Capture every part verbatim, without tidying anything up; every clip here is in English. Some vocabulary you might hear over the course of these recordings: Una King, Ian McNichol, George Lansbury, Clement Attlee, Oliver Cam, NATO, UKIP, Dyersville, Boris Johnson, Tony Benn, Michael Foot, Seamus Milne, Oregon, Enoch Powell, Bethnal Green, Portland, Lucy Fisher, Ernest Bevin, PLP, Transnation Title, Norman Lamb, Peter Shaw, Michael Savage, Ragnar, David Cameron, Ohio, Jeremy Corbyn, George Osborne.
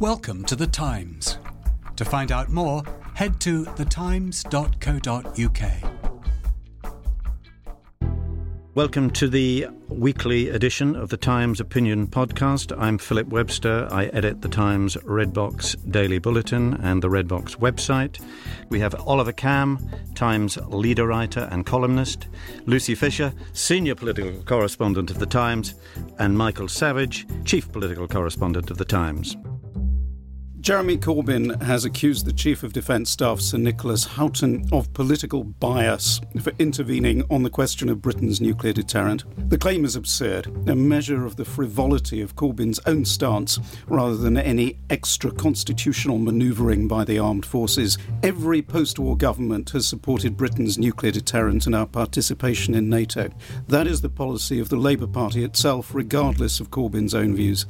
Welcome to The Times. To find out more, head to the times dot co dot uk. Welcome to the weekly edition of The Times Opinion Podcast. I'm Philip Webster. I edit The Times Red Box Daily Bulletin and the Red Box website. We have Oliver Cam, Times leader writer and columnist, Lucy Fisher, senior political correspondent of The Times, and Michael Savage, chief political correspondent of The Times. Jeremy Corbyn has accused the Chief of Defence Staff, Sir Nicholas Houghton, of political bias for intervening on the question of Britain's nuclear deterrent. The claim is absurd, a measure of the frivolity of Corbyn's own stance rather than any extra-constitutional manoeuvring by the armed forces. Every post-war government has supported Britain's nuclear deterrent and our participation in NATO. That is the policy of the Labour Party itself, regardless of Corbyn's own views.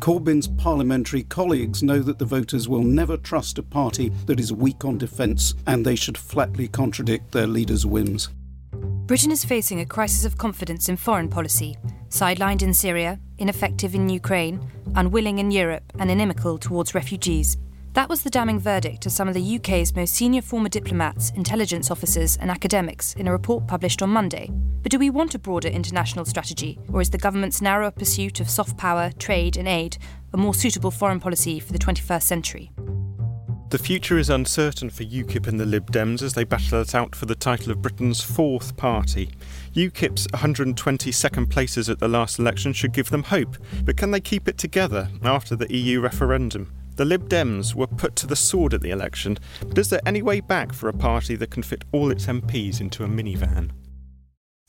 Corbyn's parliamentary colleagues know that the voters will never trust a party that is weak on defence, and they should flatly contradict their leader's whims. Britain is facing a crisis of confidence in foreign policy, sidelined in Syria, ineffective in Ukraine, unwilling in Europe and inimical towards refugees. That was the damning verdict of some of the U K's most senior former diplomats, intelligence officers and academics in a report published on Monday. But do we want a broader international strategy, or is the government's narrower pursuit of soft power, trade and aid a more suitable foreign policy for the twenty-first century? The future is uncertain for UKIP and the Lib Dems as they battle it out for the title of Britain's fourth party. UKIP's one hundred twenty-second places at the last election should give them hope, but can they keep it together after the E U referendum? The Lib Dems were put to the sword at the election, but is there any way back for a party that can fit all its M Ps into a minivan?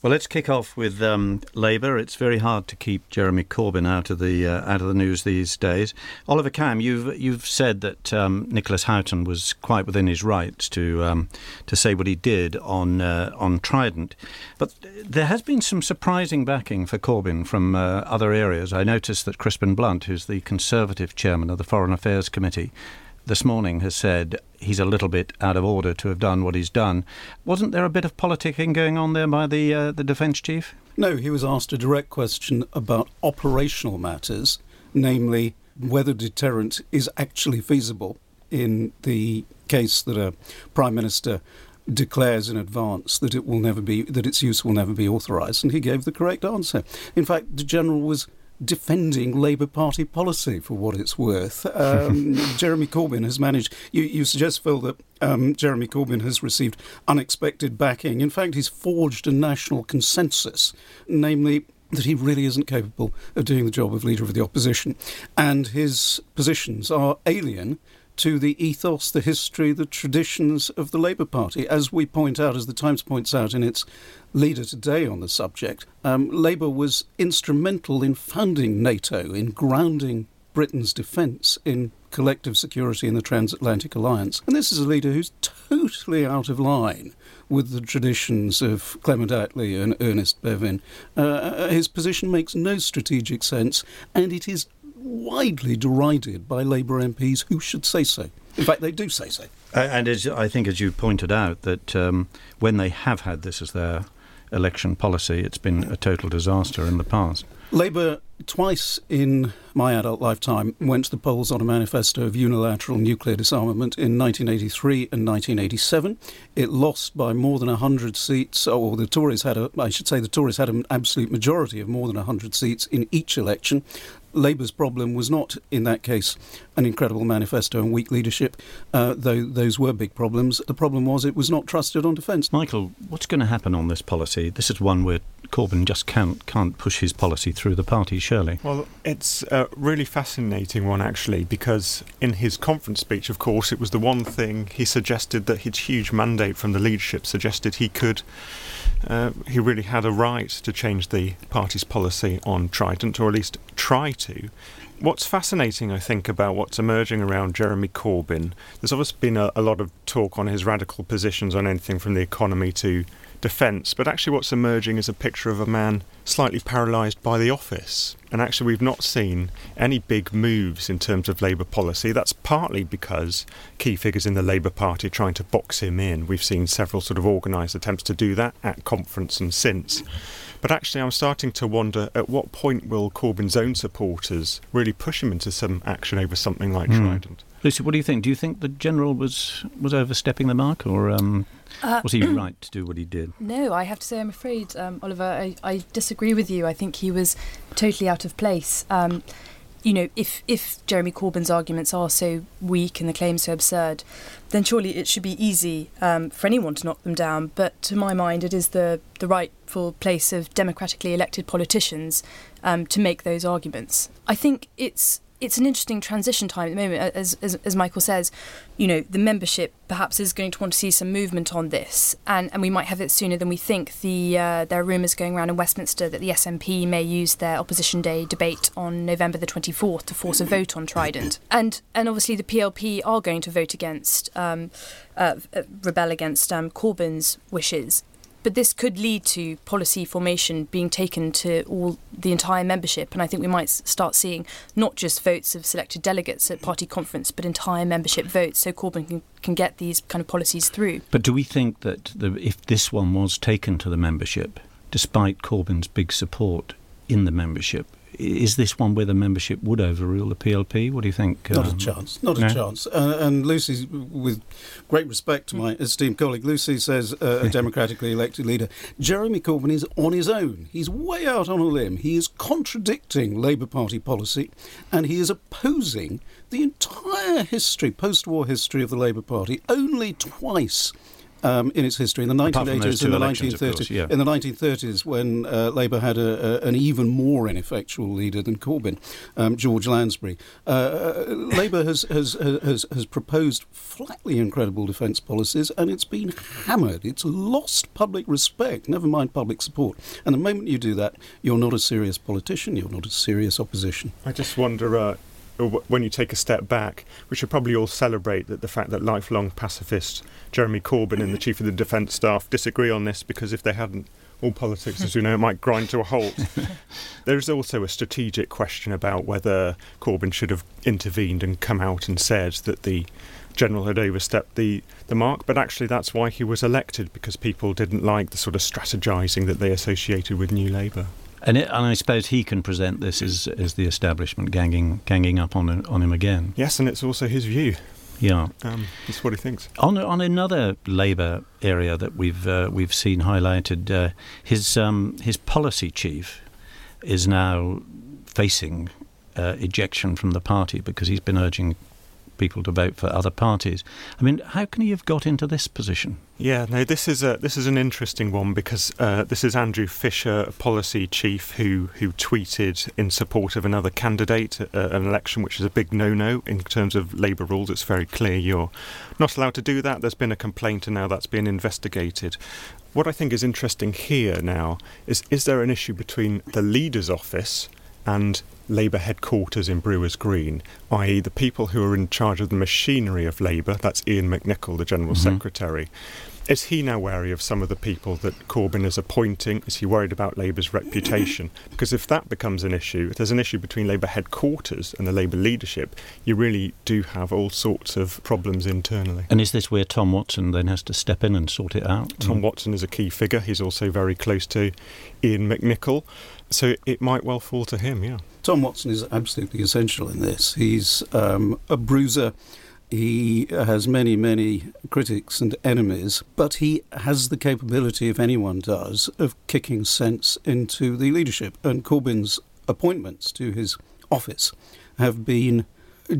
Well, let's kick off with um, Labour. It's very hard to keep Jeremy Corbyn out of the uh, out of the news these days. Oliver Cam, you've you've said that um, Nicholas Houghton was quite within his rights to um, to say what he did on uh, on Trident, but there has been some surprising backing for Corbyn from uh, other areas. I noticed that Crispin Blunt, who's the Conservative chairman of the Foreign Affairs Committee, this morning has said he's a little bit out of order to have done what he's done. Wasn't there a bit of politicking going on there by the uh, the defence chief? No, he was asked a direct question about operational matters, namely whether deterrent is actually feasible in the case that a prime minister declares in advance that it will never be, that its use will never be authorised, and he gave the correct answer. In fact, the general was defending Labour Party policy for what it's worth. Um, Jeremy Corbyn has managed... You, you suggest, Phil, that um, Jeremy Corbyn has received unexpected backing. In fact, he's forged a national consensus, namely that he really isn't capable of doing the job of leader of the opposition. And his positions are alien to the ethos, the history, the traditions of the Labour Party. As we point out, as the Times points out in its leader today on the subject, um, Labour was instrumental in founding NATO, in grounding Britain's defence in collective security in the transatlantic alliance. And this is a leader who's totally out of line with the traditions of Clement Attlee and Ernest Bevin. Uh, his position makes no strategic sense, and it is widely derided by Labour M Ps who should say so. In fact, they do say so. And as, I think, as you pointed out, that um, when they have had this as their election policy, it's been a total disaster in the past. Labour, twice in my adult lifetime, went to the polls on a manifesto of unilateral nuclear disarmament in nineteen eighty-three and nineteen eighty-seven. It lost by more than one hundred seats, or the Tories had a, I should say the Tories had an absolute majority of more than one hundred seats in each election. Labour's problem was not, in that case, an incredible manifesto and weak leadership, uh, though those were big problems. The problem was it was not trusted on defence. Michael, what's going to happen on this policy? This is one where Corbyn just can't, can't push his policy through the party, surely. Well, it's a really fascinating one, actually, because in his conference speech, of course, it was the one thing he suggested that his huge mandate from the leadership suggested he could... Uh, he really had a right to change the party's policy on Trident, or at least try to. What's fascinating, I think, about what's emerging around Jeremy Corbyn, there's obviously been a, a lot of talk on his radical positions on anything from the economy to defence, but actually what's emerging is a picture of a man slightly paralysed by the office. And actually we've not seen any big moves in terms of Labour policy. That's partly because key figures in the Labour Party are trying to box him in. We've seen several sort of organised attempts to do that at conference and since. But actually I'm starting to wonder at what point will Corbyn's own supporters really push him into some action over something like mm. Trident. Lucy, what do you think? Do you think the General was, was overstepping the mark, or um, uh, was he right to do what he did? No, I have to say I'm afraid, um, Oliver, I, I disagree with you. I think he was totally out of place. Um, you know, if, if Jeremy Corbyn's arguments are so weak and the claims so absurd, then surely it should be easy um, for anyone to knock them down. But to my mind, it is the, the rightful place of democratically elected politicians um, to make those arguments. I think it's... It's an interesting transition time at the moment. As, as as Michael says, you know, the membership perhaps is going to want to see some movement on this, and, and we might have it sooner than we think. The uh, there are rumours going around in Westminster that the S N P may use their Opposition Day debate on November the twenty-fourth to force a vote on Trident. And and obviously the P L P are going to vote against, um, uh, rebel against um, Corbyn's wishes. But this could lead to policy formation being taken to all the entire membership, and I think we might start seeing not just votes of selected delegates at party conference, but entire membership votes, so Corbyn can, can get these kind of policies through. But do we think that the, if this one was taken to the membership, despite Corbyn's big support in the membership, is this one where the membership would overrule the P L P? What do you think? Not um, a chance. Not no? a chance. Uh, and Lucy, with great respect to my esteemed colleague, Lucy says uh, a democratically elected leader. Jeremy Corbyn is on his own. He's way out on a limb. He is contradicting Labour Party policy, and he is opposing the entire history, post-war history of the Labour Party. Only twice Um, in its history, in the nineteen eighties and the nineteen thirties, yeah. in the nineteen thirties, when uh, Labour had a, a, an even more ineffectual leader than Corbyn, um, George Lansbury. Uh, Labour has, has has has proposed flatly incredible defence policies, and it's been hammered. It's lost public respect, never mind public support. And the moment you do that, you're not a serious politician. You're not a serious opposition. I just wonder. Uh When you take a step back, we should probably all celebrate that the fact that lifelong pacifist Jeremy Corbyn and the Chief of the Defence Staff disagree on this, because if they hadn't, all politics, as we know, might grind to a halt. There is also a strategic question about whether Corbyn should have intervened and come out and said that the General had overstepped the, the mark, but actually that's why he was elected, because people didn't like the sort of strategising that they associated with New Labour. And, it, and I suppose he can present this as, as the establishment ganging ganging up on on him again. Yes, and it's also his view. Yeah, um, that's what he thinks. On on another Labour area that we've uh, we've seen highlighted, uh, his um, his policy chief is now facing uh, ejection from the party because he's been urging people to vote for other parties. I mean, how can he have got into this position? Yeah, no, this is a this is an interesting one, because uh, this is Andrew Fisher, a policy chief, who who tweeted in support of another candidate at uh, an election, which is a big no-no in terms of Labour rules. It's very clear you're not allowed to do that. There's been a complaint, and now that's being investigated. What I think is interesting here now is, is there an issue between the leader's office and Labour headquarters in Brewers Green, that is the people who are in charge of the machinery of Labour? That's Ian McNichol, the General mm-hmm. Secretary. Is he now wary of some of the people that Corbyn is appointing? Is he worried about Labour's reputation? Because if that becomes an issue, if there's an issue between Labour headquarters and the Labour leadership, you really do have all sorts of problems internally. And is this where Tom Watson then has to step in and sort it out? Tom mm. Watson is a key figure. He's also very close to Ian McNichol. So it might well fall to him, yeah. Tom Watson is absolutely essential in this. He's um, a bruiser. He has many, many critics and enemies, but he has the capability, if anyone does, of kicking sense into the leadership. And Corbyn's appointments to his office have been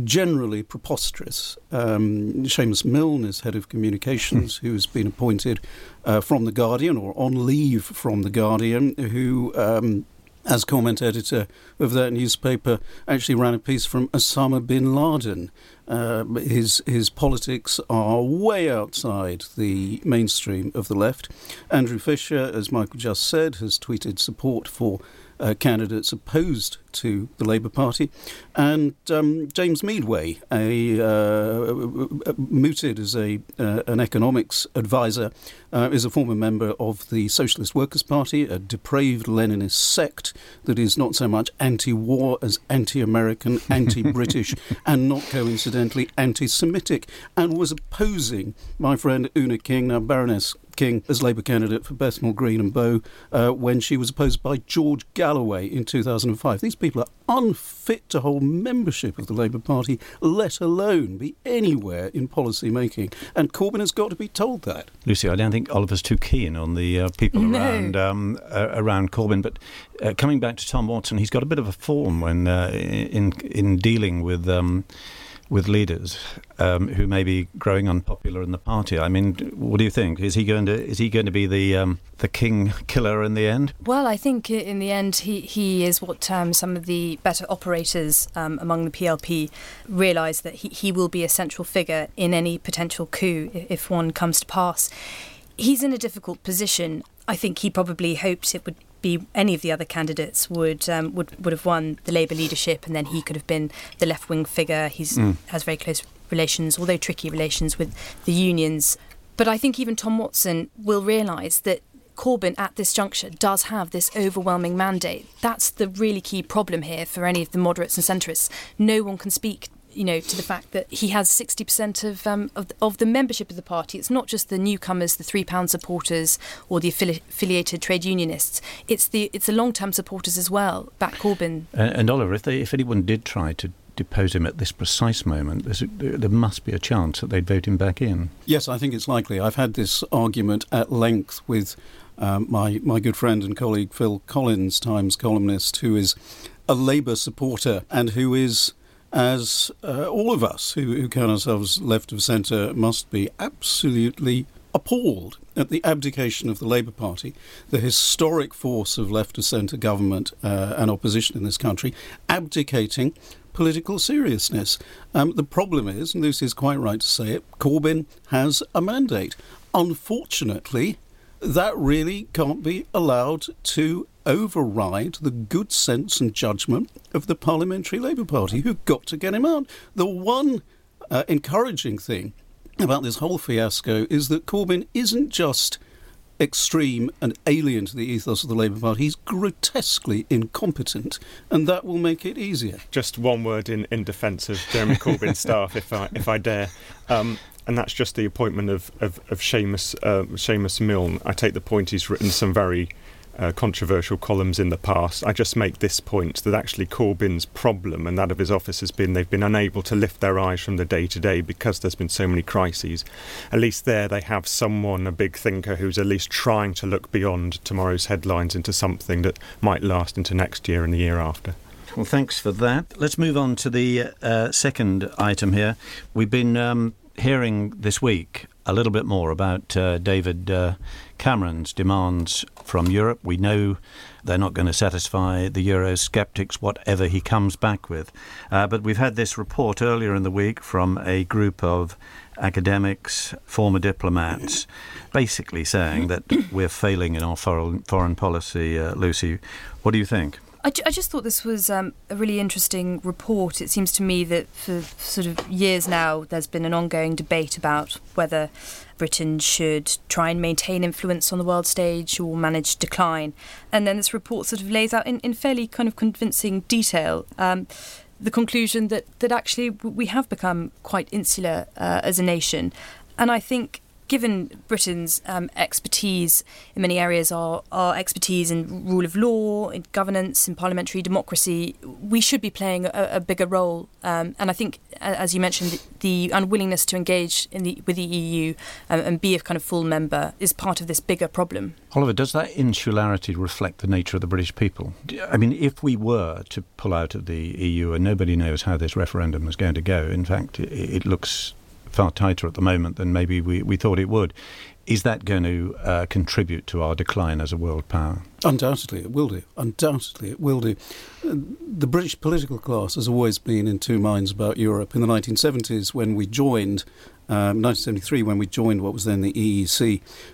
generally preposterous. Um, Seamus Milne is head of communications, who has been appointed uh, from The Guardian, or on leave from The Guardian, who, um, as comment editor of that newspaper, actually ran a piece from Osama bin Laden. Uh, his his politics are way outside the mainstream of the left. Andrew Fisher, as Michael just said, has tweeted support for uh, candidates opposed to the Labour Party. And um, James Meadway, a, uh, mooted as a uh, an economics advisor, uh, is a former member of the Socialist Workers' Party, a depraved Leninist sect that is not so much anti-war as anti-American, anti-British, and not coincidentally anti-Semitic, and was opposing my friend Una King, now Baroness King as Labour candidate for Bethnal Green and Bow uh, when she was opposed by George Galloway in two thousand five. These people are unfit to hold membership of the Labour Party, let alone be anywhere in policy making. And Corbyn has got to be told that. Lucy, I don't think Oliver's too keen on the uh, people no. around um, uh, around Corbyn. But uh, coming back to Tom Watson, he's got a bit of a form when uh, in in dealing with. Um, with leaders um, who may be growing unpopular in the party. I mean, what do you think? Is he going to is he going to be the um, the king killer in the end? Well, I think in the end he, he is what um, some of the better operators um, among the P L P realise, that he, he will be a central figure in any potential coup if one comes to pass. He's in a difficult position. I think he probably hoped it would be any of the other candidates would um, would would have won the Labour leadership, and then he could have been the left wing figure. He's mm. has very close relations, although tricky relations, with the unions. But I think even Tom Watson will realise that Corbyn at this juncture does have this overwhelming mandate. That's the really key problem here for any of the moderates and centrists. No one can speak, you know, to the fact that he has sixty percent of um, of, the, of the membership of the party. It's not just the newcomers, the three pound supporters or the affili- affiliated trade unionists. It's the it's the long-term supporters as well, back Corbyn. Uh, and Oliver, if, they, if anyone did try to depose him at this precise moment, there must be a chance that they'd vote him back in. Yes, I think it's likely. I've had this argument at length with um, my, my good friend and colleague Phil Collins, Times columnist, who is a Labour supporter and who is... as uh, all of us who, who count ourselves left of centre must be, absolutely appalled at the abdication of the Labour Party, the historic force of left of centre government uh, and opposition in this country, abdicating political seriousness. Um, the problem is, and Lucy is quite right to say it, Corbyn has a mandate. Unfortunately, that really can't be allowed to override the good sense and judgment of the Parliamentary Labour Party, who've got to get him out. The one uh, encouraging thing about this whole fiasco is that Corbyn isn't just extreme and alien to the ethos of the Labour Party. He's grotesquely incompetent, and that will make it easier. Just one word in, in defence of Jeremy Corbyn's staff, if I if I dare. Um, And that's just the appointment of of, of Seamus uh, Seamus Milne. I take the point he's written some very uh, controversial columns in the past. I just make this point that actually Corbyn's problem and that of his office has been they've been unable to lift their eyes from the day to day because there's been so many crises. At least there they have someone, a big thinker, who's at least trying to look beyond tomorrow's headlines into something that might last into next year and the year after. Well, thanks for that. Let's move on to the uh, second item here. We've been... Um, hearing this week a little bit more about uh, David uh, Cameron's demands from Europe. We know they're not going to satisfy the Eurosceptics, whatever he comes back with. Uh, but we've had this report earlier in the week from a group of academics, former diplomats, basically saying that we're failing in our foreign, foreign policy. Uh, Lucy, what do you think? I, ju- I just thought this was um, a really interesting report. It seems to me that for sort of years now, there's been an ongoing debate about whether Britain should try and maintain influence on the world stage or manage decline. And then this report sort of lays out in, in fairly kind of convincing detail um, the conclusion that, that actually we have become quite insular uh, as a nation. And I think... given Britain's um, expertise in many areas, our, our expertise in rule of law, in governance, in parliamentary democracy, we should be playing a, a bigger role. Um, and I think, as you mentioned, the unwillingness to engage in the, with the E U um, and be a kind of full member is part of this bigger problem. Oliver, does that insularity reflect the nature of the British people? I mean, if we were to pull out of the E U, and nobody knows how this referendum is going to go, in fact, it, it looks... far tighter at the moment than maybe we, we thought it would. Is that going to uh, contribute to our decline as a world power? Undoubtedly it will do. Undoubtedly it will do. Uh, the British political class has always been in two minds about Europe. In the nineteen seventies, when we joined, um, nineteen seventy-three, when we joined what was then the E E C,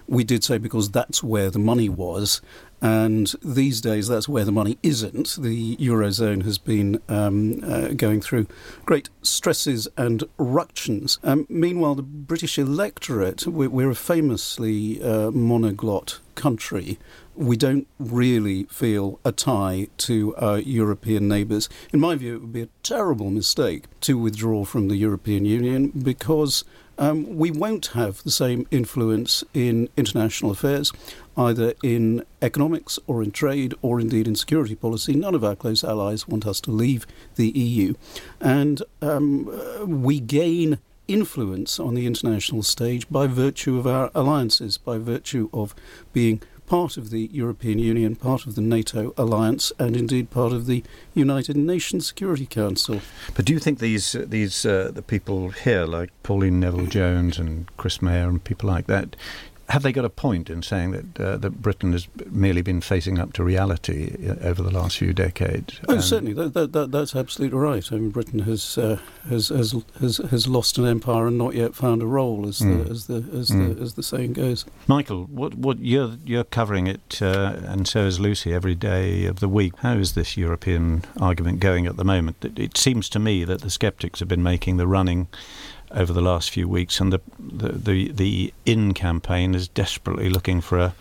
we did so because that's where the money was. And these days, that's where the money isn't. The Eurozone has been um, uh, going through great stresses and ructions. Um, meanwhile, the British electorate, we're, we're a famously uh, monoglot country. We don't really feel a tie to our European neighbours. In my view, it would be a terrible mistake to withdraw from the European Union because um, we won't have the same influence in international affairs, either in economics or in trade or indeed in security policy. None of our close allies want us to leave the E U. And um, we gain influence on the international stage by virtue of our alliances, by virtue of being part of the European Union, part of the NATO alliance, and indeed part of the United Nations Security Council. But do you think these these uh, the people here, like Pauline Neville-Jones and Chris Mayer and people like that, have they got a point in saying that uh, that Britain has merely been facing up to reality over the last few decades? Oh, um, certainly, that, that, that's absolutely right. I mean, Britain has, uh, has has has has lost an empire and not yet found a role, as mm. the as the as, mm. the as the saying goes. Michael, what what you're you're covering it, uh, and so is Lucy, every day of the week. How is this European argument going at the moment? It, it seems to me that the sceptics have been making the running over the last few weeks, and the the the, the in campaign is desperately looking for a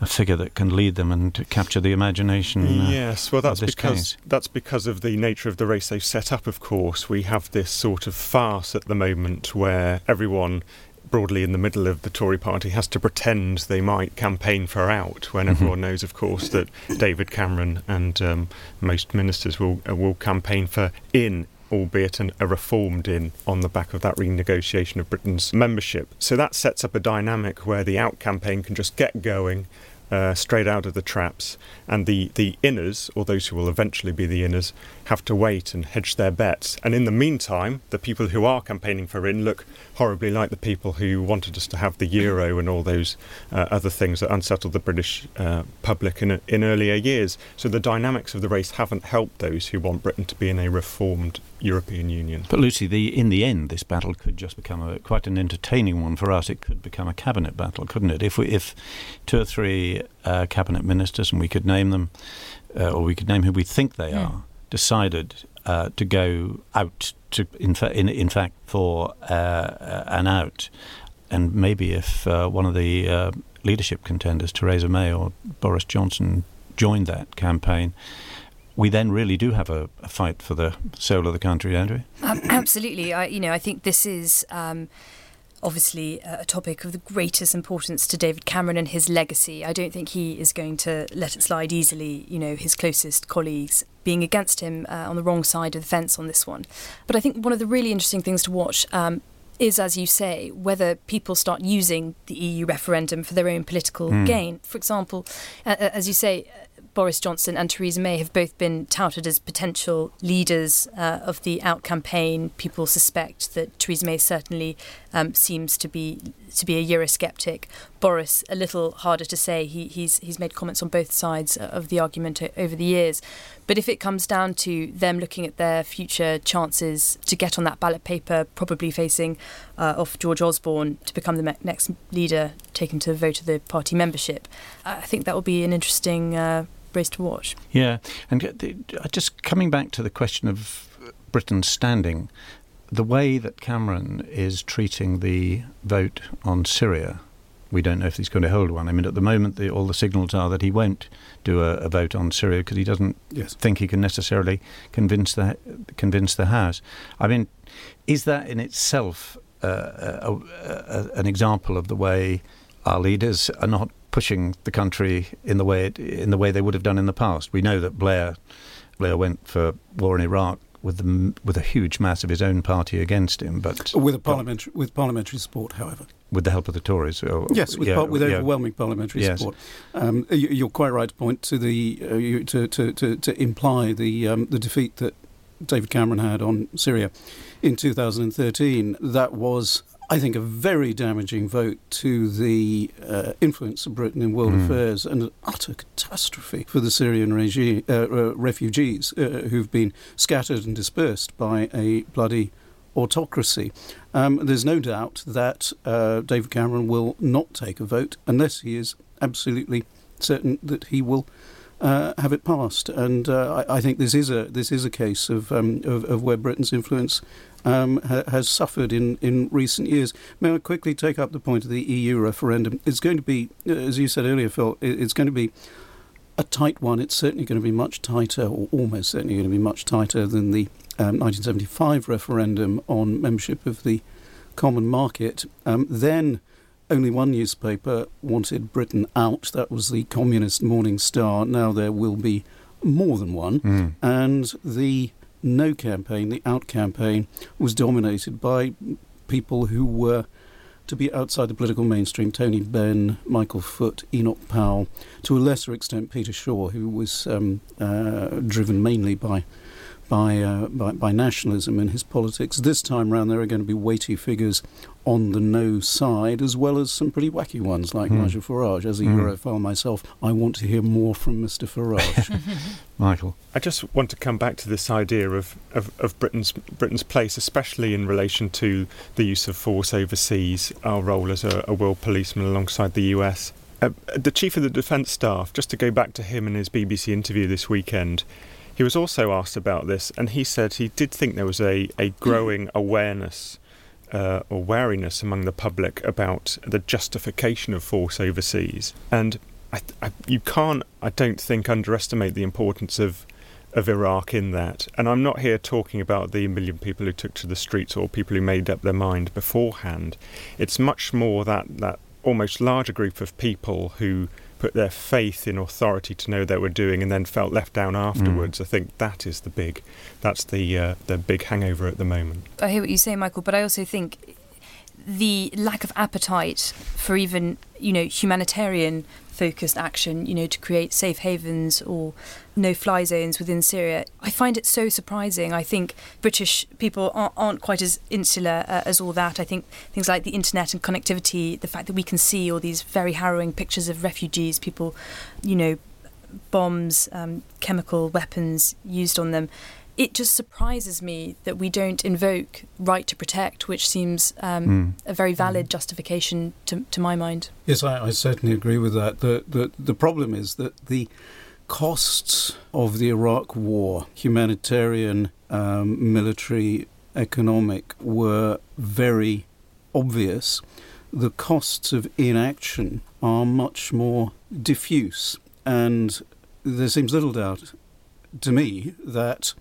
a figure that can lead them and to capture the imagination. Uh, yes, well, that's because case. that's because of the nature of the race they've set up. Of course, we have this sort of farce at the moment where everyone broadly in the middle of the Tory party has to pretend they might campaign for out, when mm-hmm. everyone knows, of course, that David Cameron and um, most ministers will uh, will campaign for in, albeit an, a reformed in, on the back of that renegotiation of Britain's membership. So that sets up a dynamic where the out campaign can just get going uh, straight out of the traps, and the, the inners, or those who will eventually be the inners, have to wait and hedge their bets. And in the meantime, the people who are campaigning for in look horribly like the people who wanted us to have the euro and all those uh, other things that unsettled the British uh, public in, in earlier years. So the dynamics of the race haven't helped those who want Britain to be in a reformed European Union. But Lucy, the, in the end, this battle could just become a, quite an entertaining one for us. It could become a cabinet battle, couldn't it? If we, if two or three uh, cabinet ministers, and we could name them, uh, or we could name who we think they yeah. are, decided uh, to go out to, in, fa- in, in fact, for uh, an out, and maybe if uh, one of the uh, leadership contenders, Theresa May or Boris Johnson, joined that campaign, we then really do have a, a fight for the soul of the country, don't we? Um, absolutely. I, you know, I think this is um, obviously a topic of the greatest importance to David Cameron and his legacy. I don't think he is going to let it slide easily. You know, his closest colleagues being against him uh, on the wrong side of the fence on this one. But I think one of the really interesting things to watch um, is, as you say, whether people start using the E U referendum for their own political mm. gain. For example, uh, as you say, Boris Johnson and Theresa May have both been touted as potential leaders uh, of the out campaign. People suspect that Theresa May certainly um, seems to be to be a Eurosceptic. Boris, a little harder to say. He, he's he's made comments on both sides of the argument over the years. But if it comes down to them looking at their future chances to get on that ballot paper, probably facing uh, off George Osborne to become the next leader taken to vote of the party membership, I think that will be an interesting Uh, race to watch. Yeah, and just coming back to the question of Britain's standing, the way that Cameron is treating the vote on Syria, we don't know if he's going to hold one. I mean, at the moment, the, all the signals are that he won't do a, a vote on Syria because he doesn't yes. think he can necessarily convince the convince the House. I mean, is that in itself uh, a, a, an example of the way our leaders are not pushing the country in the way it, in the way they would have done in the past? We know that Blair Blair went for war in Iraq with the, with a huge mass of his own party against him, but with a parliamentary with parliamentary support, however, with the help of the Tories. Or, yes, with, yeah, par- with yeah. overwhelming parliamentary yes. support. Um, you, you're quite right to point to the uh, you, to, to, to to imply the um, the defeat that David Cameron had on Syria in two thousand thirteen. That was, I think, a very damaging vote to the uh, influence of Britain in world mm. affairs, and an utter catastrophe for the Syrian regime, uh, uh, refugees uh, who've been scattered and dispersed by a bloody autocracy. Um, there's no doubt that uh, David Cameron will not take a vote unless he is absolutely certain that he will Uh, have it passed, and uh, I, I think this is a this is a case of um, of, of where Britain's influence um, ha, has suffered in, in recent years. May I quickly take up the point of the E U referendum? It's going to be, as you said earlier, Phil, it's going to be a tight one. It's certainly going to be much tighter, or almost certainly going to be much tighter than the um, nineteen seventy-five referendum on membership of the common market. Um, then only one newspaper wanted Britain out. That was the communist Morning Star. Now there will be more than one. Mm. And the No campaign, the Out campaign, was dominated by people who were to be outside the political mainstream: Tony Benn, Michael Foot, Enoch Powell, to a lesser extent Peter Shaw, who was um, uh, driven mainly by by, uh, by by nationalism in his politics. This time round there are going to be weighty figures on the no side, as well as some pretty wacky ones like mm. Nigel Farage. As a mm. Europhile myself, I want to hear more from Mister Farage. Michael? I just want to come back to this idea of, of, of Britain's Britain's place, especially in relation to the use of force overseas, our role as a, a world policeman alongside the U S. Uh, the Chief of the Defence Staff, just to go back to him in his B B C interview this weekend, he was also asked about this, and he said he did think there was a, a growing awareness uh, or wariness among the public about the justification of force overseas. And I, I, you can't, I don't think, underestimate the importance of, of Iraq in that. And I'm not here talking about the million people who took to the streets or people who made up their mind beforehand. It's much more that, that almost larger group of people who put their faith in authority to know they were doing and then felt left down afterwards. Mm. I think that is the big, that's the uh, the big hangover at the moment. I hear what you say, Michael, but I also think the lack of appetite for even, you know, humanitarian focused action, you know, to create safe havens or no-fly zones within Syria, I find it so surprising. I think British people aren't quite as insular uh, as all that. I think things like the internet and connectivity, the fact that we can see all these very harrowing pictures of refugees, people, you know, bombs, um, chemical weapons used on them. It just surprises me that we don't invoke right to protect, which seems um, mm. a very valid justification to, to my mind. Yes, I, I certainly agree with that. The, the The problem is that the costs of the Iraq war, humanitarian, um, military, economic, were very obvious. The costs of inaction are much more diffuse, and there seems little doubt to me that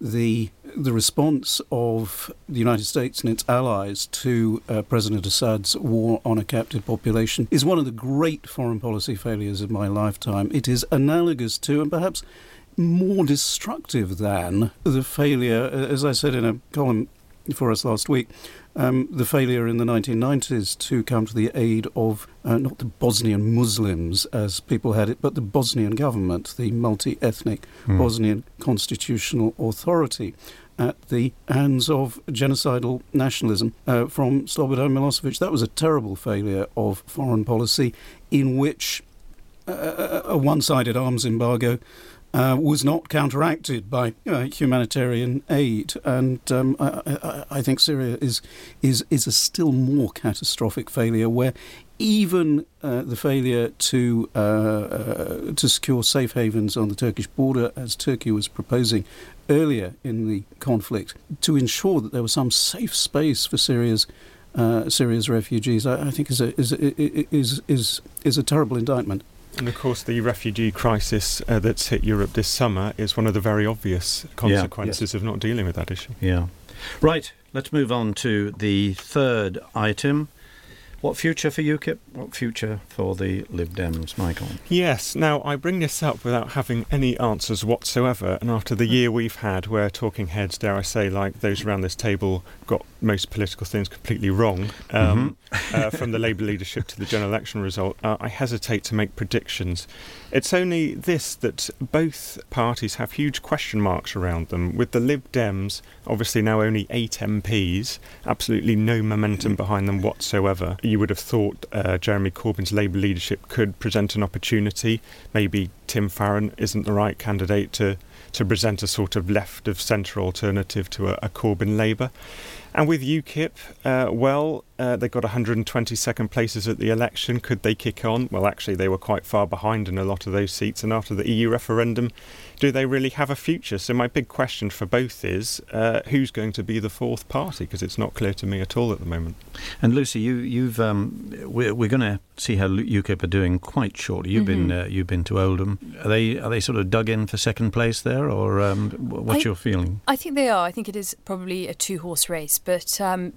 the the response of the United States and its allies to uh, President Assad's war on a captive population is one of the great foreign policy failures of my lifetime. It is analogous to, and perhaps more destructive than, the failure, as I said in a column for us last week, um, the failure in the nineteen nineties to come to the aid of uh, not the Bosnian Muslims, as people had it, but the Bosnian government, the multi-ethnic mm. Bosnian constitutional authority, at the hands of genocidal nationalism uh, from Slobodan Milosevic. That was a terrible failure of foreign policy, in which uh, a one-sided arms embargo Uh, was not counteracted by uh, humanitarian aid, and um, I, I, I think Syria is is is a still more catastrophic failure, where even uh, the failure to uh, uh, to secure safe havens on the Turkish border, as Turkey was proposing earlier in the conflict, to ensure that there was some safe space for Syria's uh, Syria's refugees, I, I think is a, is a, is is is a terrible indictment. And of course the refugee crisis uh, that's hit Europe this summer is one of the very obvious consequences yeah, yes. of not dealing with that issue. Yeah. Right, let's move on to the third item. What future for UKIP? What future for the Lib Dems, Michael? Yes, now I bring this up without having any answers whatsoever, and after the year we've had where talking heads, dare I say, like those around this table, got most political things completely wrong, um, mm-hmm. uh, from the Labour leadership to the general election result, uh, I hesitate to make predictions. It's only this, that both parties have huge question marks around them, with the Lib Dems obviously now only eight M Ps, absolutely no momentum behind them whatsoever. You would have thought uh, Jeremy Corbyn's Labour leadership could present an opportunity. Maybe Tim Farron isn't the right candidate to, to present a sort of left of centre alternative to a, a Corbyn Labour. And with UKIP, uh, well, uh, they got one hundred twenty-second places at the election. Could they kick on? Well, actually, they were quite far behind in a lot of those seats. And after the E U referendum, do they really have a future? So my big question for both is, uh, who's going to be the fourth party? Because it's not clear to me at all at the moment. And Lucy, you, you've um, we're, we're going to see how UKIP are doing quite shortly. You've mm-hmm. been uh, you've been to Oldham. Are they are they sort of dug in for second place there, or um, what's I, your feeling? I think they are. I think it is probably a two-horse race, but um,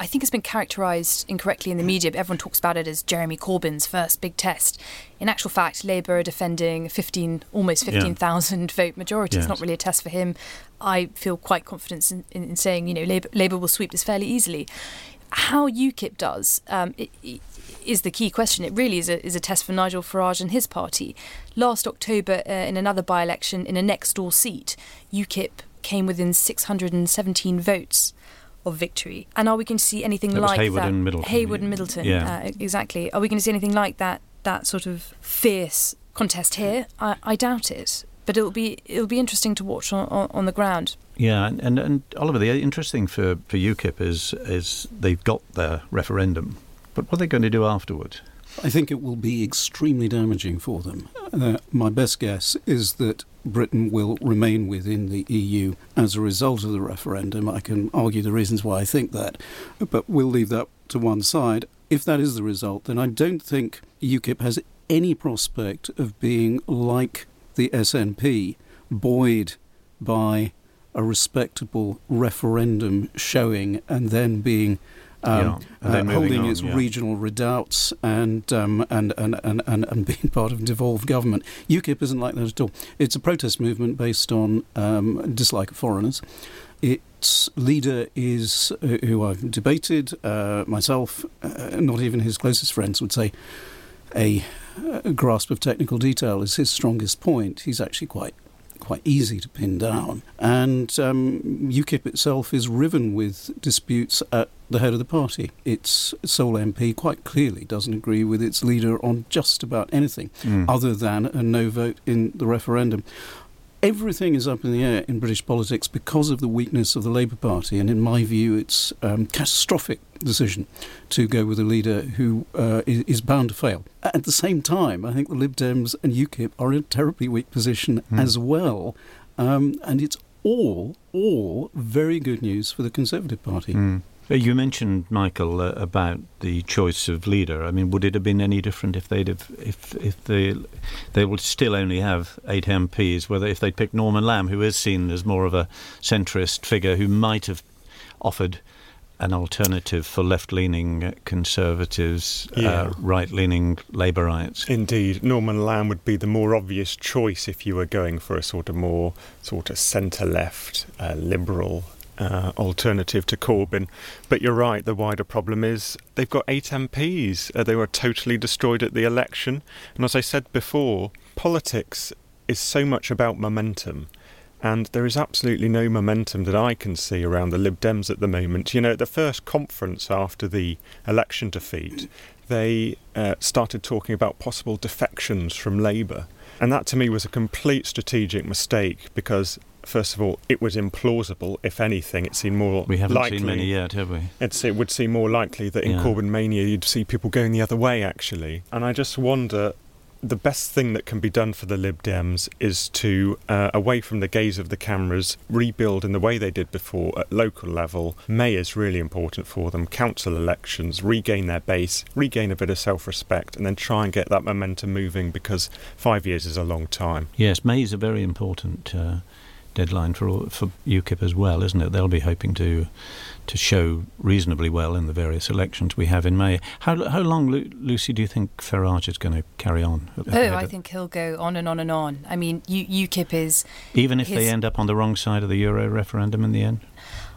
I think has been characterised incorrectly in the media, but everyone talks about it as Jeremy Corbyn's first big test. In actual fact, Labour are defending fifteen, almost fifteen thousand yeah. vote majority. Yes. It's not really a test for him. I feel quite confident in, in, in saying, you know, Labour, Labour will sweep this fairly easily. How UKIP does um, it, it, is the key question. It really is a, is a test for Nigel Farage and his party. Last October, uh, in another by-election, in a next-door seat, UKIP came within six hundred seventeen votes of victory. And are we going to see anything that like Hayward that? Hayward and Middleton. Hayward and Middleton, yeah. uh, exactly. Are we going to see anything like that, that sort of fierce contest here? I, I doubt it. But it'll be it'll be interesting to watch on, on, on the ground. Yeah, and, and, and Oliver, the interesting for, for UKIP is is they've got their referendum, but what are they going to do afterwards? I think it will be extremely damaging for them. Uh, my best guess is that Britain will remain within the E U as a result of the referendum. I can argue the reasons why I think that, but we'll leave that to one side. If that is the result, then I don't think UKIP has any prospect of being like the S N P, buoyed by a respectable referendum showing and then being um, yeah, and then uh, holding on, its yeah. regional redoubts and, um, and, and, and, and and being part of devolved government. UKIP isn't like that at all. It's a protest movement based on um, dislike of foreigners. Its leader is, uh, who I've debated, uh, myself, uh, not even his closest friends would say, a, a grasp of technical detail is his strongest point. He's actually quite quite easy to pin down. And um, UKIP itself is riven with disputes at the head of the party. Its sole M P quite clearly doesn't agree with its leader on just about anything mm. other than a no vote in the referendum. Everything is up in the air in British politics because of the weakness of the Labour Party, and in my view it's a um, catastrophic decision to go with a leader who uh, is, is bound to fail. At the same time, I think the Lib Dems and UKIP are in a terribly weak position mm. as well, um, and it's all, all very good news for the Conservative Party. Mm. You mentioned, Michael, uh, about the choice of leader. I mean, would it have been any different if they'd have, if if they they would still only have eight M Ps? Whether if they'd picked Norman Lamb, who is seen as more of a centrist figure, who might have offered an alternative for left-leaning Conservatives, yeah. uh, right-leaning Labourites. Indeed, Norman Lamb would be the more obvious choice if you were going for a sort of more sort of centre-left uh, liberal. Uh, alternative to Corbyn. But you're right, the wider problem is they've got eight M Ps. Uh, they were totally destroyed at the election. And as I said before, politics is so much about momentum. And there is absolutely no momentum that I can see around the Lib Dems at the moment. You know, at the first conference after the election defeat, they uh, started talking about possible defections from Labour. And that to me was a complete strategic mistake because, first of all, it was implausible, if anything. It seemed more likely. We haven't likely, seen many yet, have we? It's, it would seem more likely that in yeah. Corbyn mania you'd see people going the other way, actually. And I just wonder, the best thing that can be done for the Lib Dems is to, uh, away from the gaze of the cameras, rebuild in the way they did before at local level. Mayors is really important for them, council elections, regain their base, regain a bit of self-respect, and then try and get that momentum moving, because five years is a long time. Yes, mayors are very important Uh... deadline for for UKIP as well, isn't it? They'll be hoping to to show reasonably well in the various elections we have in May. How how long, Lu- Lucy, do you think Farage is going to carry on? Oh, I think he'll go on and on and on. I mean, U- UKIP is even if his... they end up on the wrong side of the Euro referendum in the end.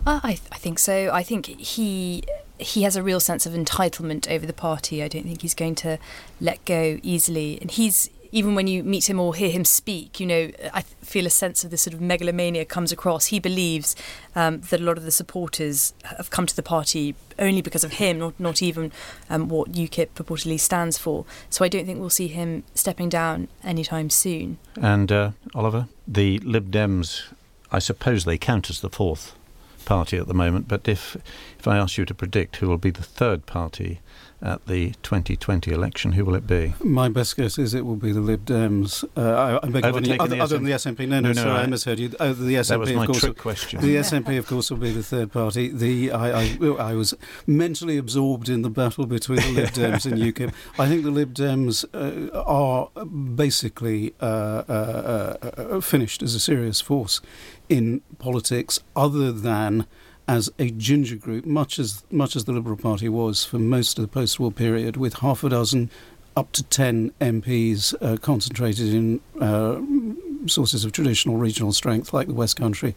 Uh, I th- I think so. I think he he has a real sense of entitlement over the party. I don't think he's going to let go easily, and he's. Even when you meet him or hear him speak, you know, I feel a sense of this sort of megalomania comes across. He believes um, that a lot of the supporters have come to the party only because of him, not, not even um, what UKIP purportedly stands for. So I don't think we'll see him stepping down anytime soon. And, uh, Oliver, the Lib Dems, I suppose they count as the fourth party at the moment, but if if I ask you to predict who will be the third party at the twenty twenty election, who will it be? My best guess is it will be the Lib Dems. Uh, I, I beg pardon, other, other than the S N P. No, no, no, no sorry, I, I misheard you. Oh, the S N P, that was my of course, trick question. The S N P, of course, will be the third party. The I, I, I was mentally absorbed in the battle between the Lib Dems and UKIP. I think the Lib Dems uh, are basically uh, uh, uh, finished as a serious force in politics, other than as a ginger group, much as much as the Liberal Party was for most of the post-war period, with half a dozen up to ten M Ps uh, concentrated in uh, sources of traditional regional strength like the West Country.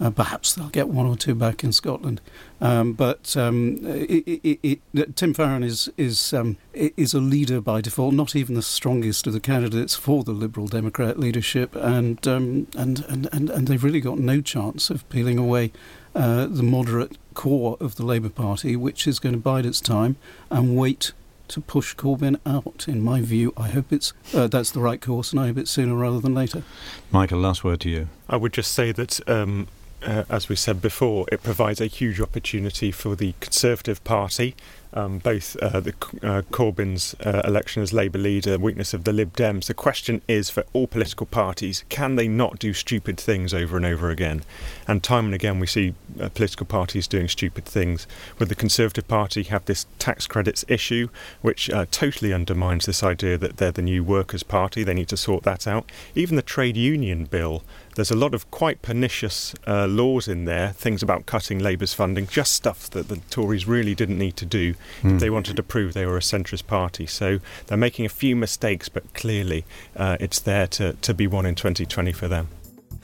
Uh, perhaps they'll get one or two back in Scotland. Um, but um, it, it, it, Tim Farron is is um, is a leader by default, not even the strongest of the candidates for the Liberal Democrat leadership, and um, and, and, and, and they've really got no chance of peeling away uh, the moderate core of the Labour Party, which is going to bide its time and wait to push Corbyn out. In my view, I hope it's uh, that's the right course, and I hope it's sooner rather than later. Michael, last word to you. I would just say that, um, uh, as we said before, it provides a huge opportunity for the Conservative Party, um, both uh, the uh, Corbyn's uh, election as Labour leader, weakness of the Lib Dems. The question is for all political parties, can they not do stupid things over and over again? And time and again we see uh, political parties doing stupid things. With the Conservative Party have this tax credits issue, which uh, totally undermines this idea that they're the new workers' party. They need to sort that out. Even the trade union bill, there's a lot of quite pernicious uh, laws in there, things about cutting Labour's funding, just stuff that the Tories really didn't need to do. Mm. If they wanted to prove they were a centrist party. So they're making a few mistakes, but clearly uh, it's there to, to be won in twenty twenty for them.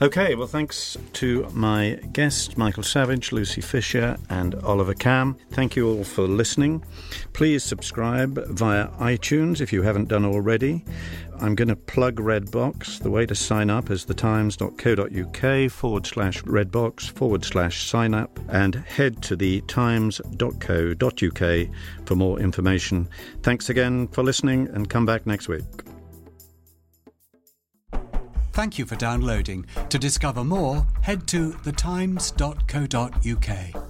OK, well, thanks to my guests, Michael Savage, Lucy Fisher and Oliver Cam. Thank you all for listening. Please subscribe via iTunes if you haven't done already. I'm going to plug Redbox. The way to sign up is thetimes.co.uk forward slash Redbox forward slash sign up, and head to thetimes dot co dot uk for more information. Thanks again for listening, and come back next week. Thank you for downloading. To discover more, head to thetimes dot co dot uk.